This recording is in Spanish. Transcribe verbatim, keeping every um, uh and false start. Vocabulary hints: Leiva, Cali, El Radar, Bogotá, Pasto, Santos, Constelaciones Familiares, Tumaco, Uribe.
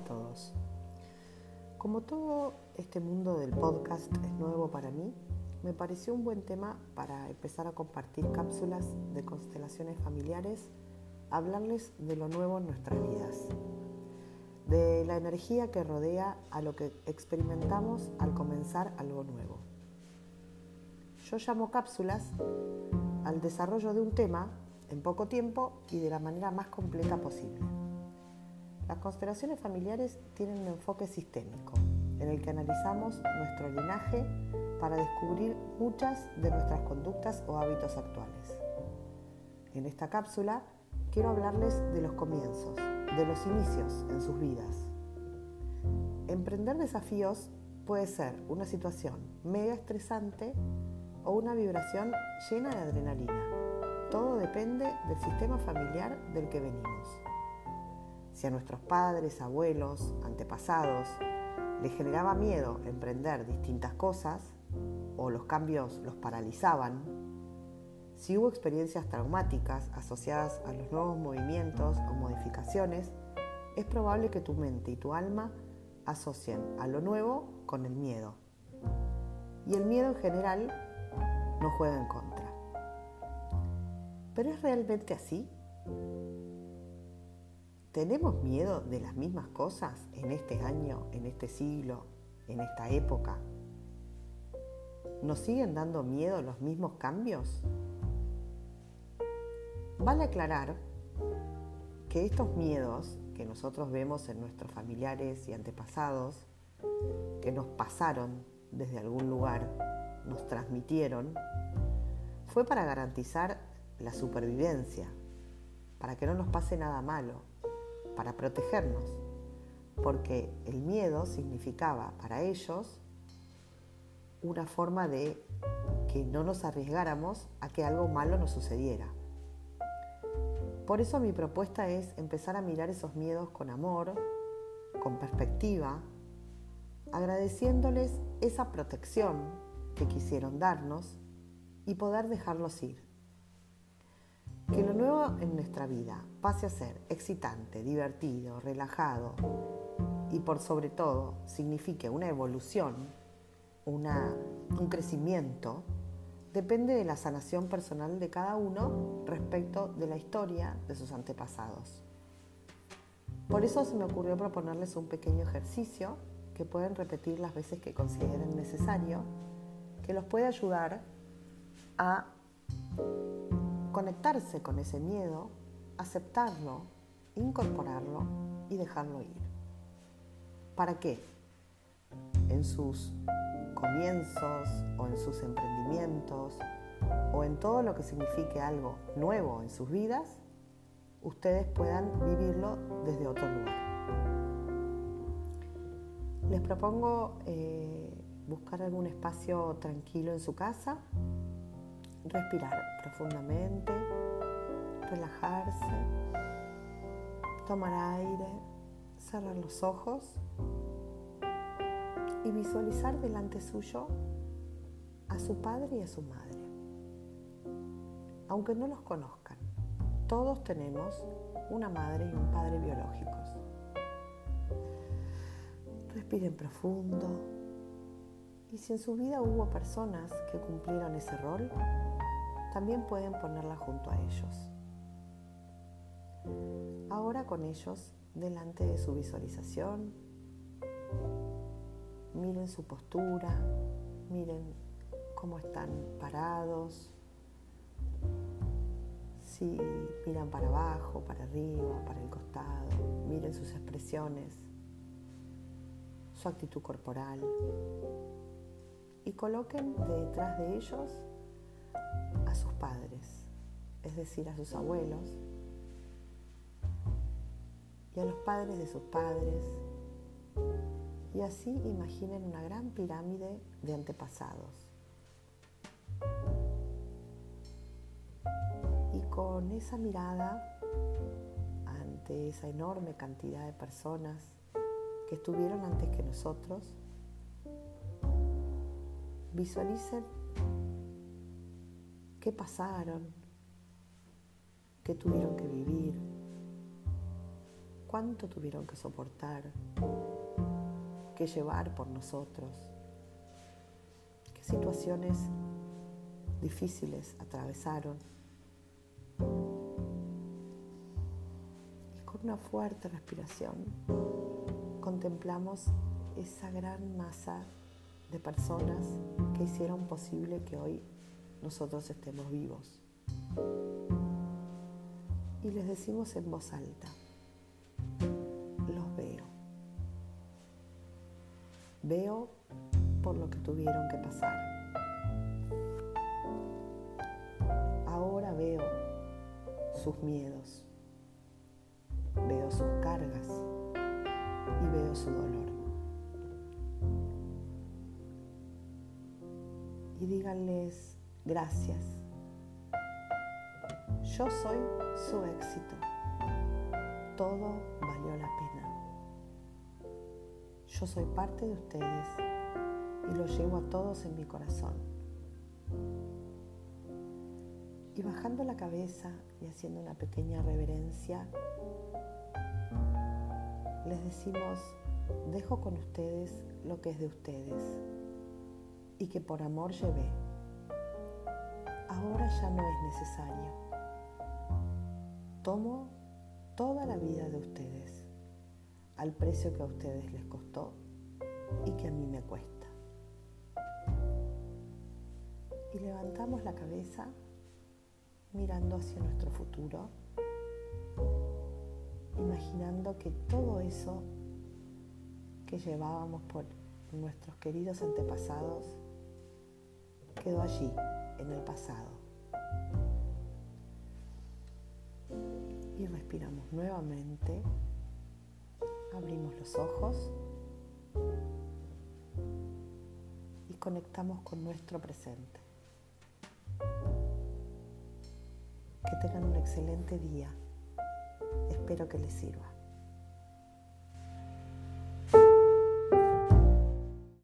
a todos. Como todo este mundo del podcast es nuevo para mí, me pareció un buen tema para empezar a compartir cápsulas de constelaciones familiares, hablarles de lo nuevo en nuestras vidas, de la energía que rodea a lo que experimentamos al comenzar algo nuevo. Yo llamo cápsulas al desarrollo de un tema en poco tiempo y de la manera más completa posible. Las constelaciones familiares tienen un enfoque sistémico en el que analizamos nuestro linaje para descubrir muchas de nuestras conductas o hábitos actuales. En esta cápsula quiero hablarles de los comienzos, de los inicios en sus vidas. Emprender desafíos puede ser una situación mega estresante o una vibración llena de adrenalina. Todo depende del sistema familiar del que venimos. Si a nuestros padres, abuelos, antepasados les generaba miedo emprender distintas cosas o los cambios los paralizaban, si hubo experiencias traumáticas asociadas a los nuevos movimientos o modificaciones, es probable que tu mente y tu alma asocien a lo nuevo con el miedo. Y el miedo en general nos juega en contra. ¿Pero es realmente así? ¿Tenemos miedo de las mismas cosas en este año, en este siglo, en esta época? ¿Nos siguen dando miedo los mismos cambios? Vale aclarar que estos miedos que nosotros vemos en nuestros familiares y antepasados, que nos pasaron desde algún lugar, nos transmitieron, fue para garantizar la supervivencia, para que no nos pase nada malo, para protegernos, porque el miedo significaba para ellos una forma de que no nos arriesgáramos a que algo malo nos sucediera. Por eso mi propuesta es empezar a mirar esos miedos con amor, con perspectiva, agradeciéndoles esa protección que quisieron darnos y poder dejarlos ir. Que lo nuevo en nuestra vida pase a ser excitante, divertido, relajado y por sobre todo signifique una evolución, una, un crecimiento, depende de la sanación personal de cada uno respecto de la historia de sus antepasados. Por eso se me ocurrió proponerles un pequeño ejercicio que pueden repetir las veces que consideren necesario, que los puede ayudar a conectarse con ese miedo, aceptarlo, incorporarlo y dejarlo ir. ¿Para qué? En sus comienzos o en sus emprendimientos o en todo lo que signifique algo nuevo en sus vidas, ustedes puedan vivirlo desde otro lugar. Les propongo eh, buscar algún espacio tranquilo en su casa, respirar profundamente, relajarse, tomar aire, cerrar los ojos y visualizar delante suyo a su padre y a su madre. Aunque no los conozcan, todos tenemos una madre y un padre biológicos. Respiren profundo y si en su vida hubo personas que cumplieron ese rol, también pueden ponerla junto a ellos. Ahora con ellos delante de su visualización, miren su postura, miren cómo están parados, si miran para abajo, para arriba, para el costado, miren sus expresiones, su actitud corporal y coloquen detrás de ellos a sus padres, es decir, a sus abuelos y a los padres de sus padres, y así imaginen una gran pirámide de antepasados. Y con esa mirada ante esa enorme cantidad de personas que estuvieron antes que nosotros, visualicen qué pasaron, qué tuvieron que vivir, cuánto tuvieron que soportar, que llevar por nosotros, qué situaciones difíciles atravesaron. Y con una fuerte respiración contemplamos esa gran masa de personas que hicieron posible que hoy nosotros estemos vivos. Y les decimos en voz alta: los veo. Veo por lo que tuvieron que pasar. Ahora veo sus miedos, veo sus cargas y veo su dolor. Y díganles: gracias. Yo soy su éxito. Todo valió la pena. Yo soy parte de ustedes y los llevo a todos en mi corazón. Y bajando la cabeza y haciendo una pequeña reverencia, les decimos: dejo con ustedes lo que es de ustedes y que por amor llevé. Ahora ya no es necesario. Tomo toda la vida de ustedes, al precio que a ustedes les costó y que a mí me cuesta. Y levantamos la cabeza mirando hacia nuestro futuro, imaginando que todo eso que llevábamos por nuestros queridos antepasados quedó allí, en el pasado. Y respiramos nuevamente, abrimos los ojos y conectamos con nuestro presente. Que tengan un excelente día. Espero que les sirva.